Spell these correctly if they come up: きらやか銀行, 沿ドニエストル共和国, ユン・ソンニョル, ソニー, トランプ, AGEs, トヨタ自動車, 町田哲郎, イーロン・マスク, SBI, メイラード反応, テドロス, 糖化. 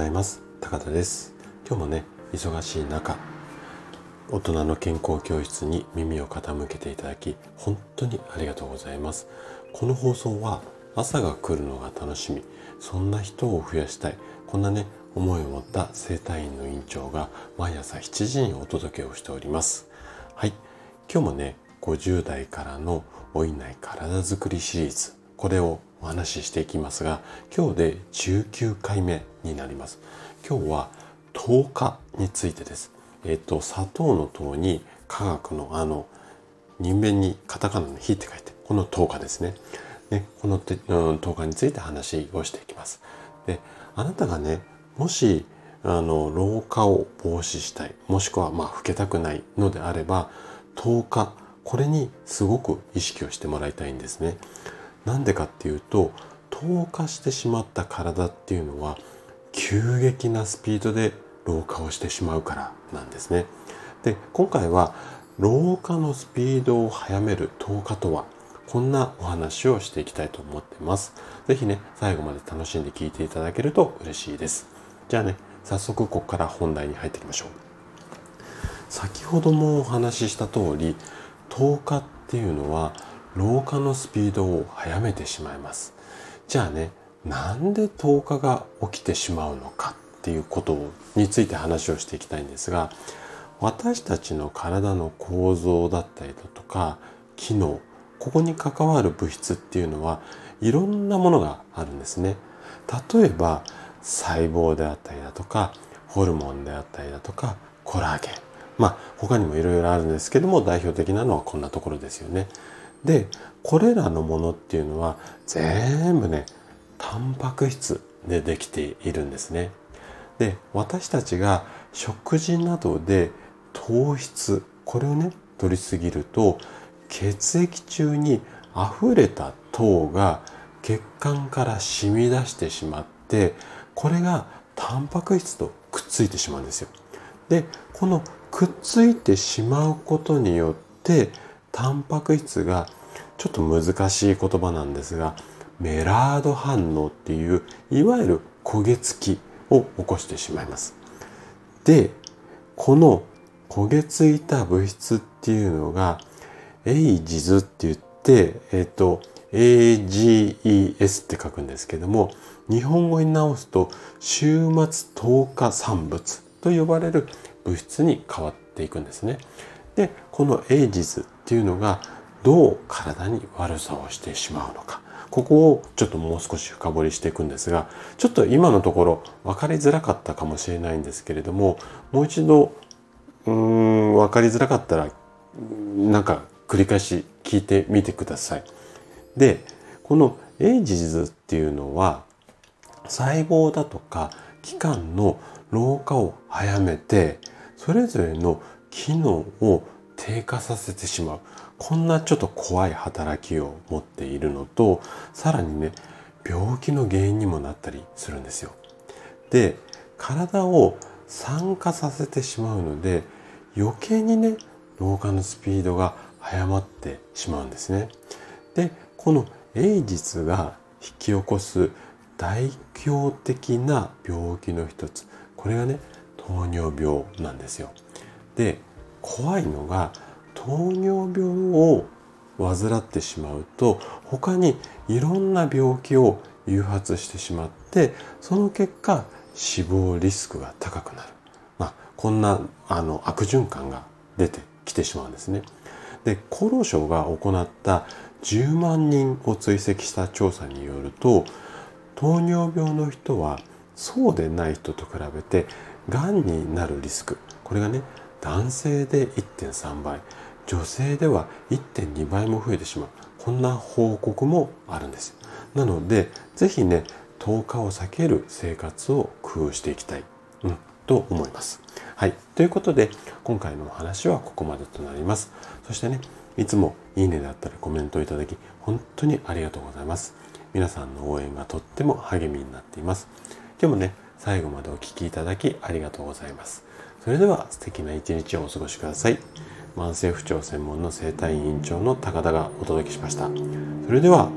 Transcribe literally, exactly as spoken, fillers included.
ざいます。高田です。今日もね、忙しい中、大人の健康教室に耳を傾けていただき本当にありがとうございます。この放送は朝が来るのが楽しみ、そんな人を増やしたい、こんなね思いを持った整体院の院長が毎朝しちじにお届けをしております。はい、今日もねごじゅう代からの老いない体づくりシリーズ、これをお話ししていきますが、今日でじゅうきゅうかいめになります。今日は糖化についてです。えっと砂糖の糖に化学のあの人弁にカタカナの火って書いて、この糖化ですね。でこのて、うん、糖化について話をしていきます。であなたがね、もしあの老化を防止したい、もしくはまあ老けたくないのであれば、糖化、これにすごく意識をしてもらいたいんですね。なんでかっていうと、糖化してしまった体っていうのは急激なスピードで老化をしてしまうからなんですね。で、今回は老化のスピードを早める糖化とは、こんなお話をしていきたいと思ってます。ぜひね、最後まで楽しんで聞いていただけると嬉しいです。じゃあね、早速ここから本題に入っていきましょう。先ほどもお話しした通り、糖化っていうのは老化のスピードを早めてしまいます。じゃあね、なんで糖化が起きてしまうのかっていうことについて話をしていきたいんですが、私たちの体の構造だったりだとか機能、ここに関わる物質っていうのはいろんなものがあるんですね。例えば細胞であったりだとかホルモンであったりだとかコラーゲン、まあ他にもいろいろあるんですけども、代表的なのはこんなところですよね。でこれらのものっていうのは全部ね、タンパク質でできているんですね。で私たちが食事などで糖質、これをね取りすぎると、血液中に溢れた糖が血管から染み出してしまって、これがタンパク質とくっついてしまうんですよ。でこのくっついてしまうことによって、タンパク質が、ちょっと難しい言葉なんですが、メラード反応っていう、いわゆる焦げ付きを起こしてしまいます。でこの焦げ付いた物質っていうのがエージーイーエス って言って、えっと、エージーイーエス って書くんですけども、日本語に直すと終末糖化産物と呼ばれる物質に変わっていくんですね。で、この エージーイーエス っていうのがどう体に悪さをしてしまうのか、ここをちょっともう少し深掘りしていくんですが、ちょっと今のところ分かりづらかったかもしれないんですけれども、もう一度うーん分かりづらかったらなんか繰り返し聞いてみてください。で、この エージーイーエス っていうのは細胞だとか器官の老化を早めて、それぞれの機能を低下させてしまう、こんなちょっと怖い働きを持っているのと、さらにね、病気の原因にもなったりするんですよ。で、体を酸化させてしまうので、余計にね、老化のスピードが早まってしまうんですね。で、この エージーイーエス が引き起こす代表的な病気の一つ、これがね、糖尿病なんですよ。で、怖いのが糖尿病を患ってしまうと、他にいろんな病気を誘発してしまって、その結果死亡リスクが高くなる。まあこんなあの悪循環が出てきてしまうんですね。で、厚労省が行ったじゅうまんにんを追跡した調査によると、糖尿病の人はそうでない人と比べて、がんになるリスク、これがね、男性で いってんさん 倍、女性では いってんに 倍も増えてしまう、こんな報告もあるんです。なので、ぜひね、糖化を避ける生活を工夫していきたい、うん、と思います。はい、ということで今回のお話はここまでとなります。そしてね、いつもいいねだったりコメントをいただき本当にありがとうございます。皆さんの応援がとっても励みになっています。今日もね、最後までお聞きいただきありがとうございます。それでは素敵な一日をお過ごしください。慢性不調専門の整体院長の高田がお届けしました。それでは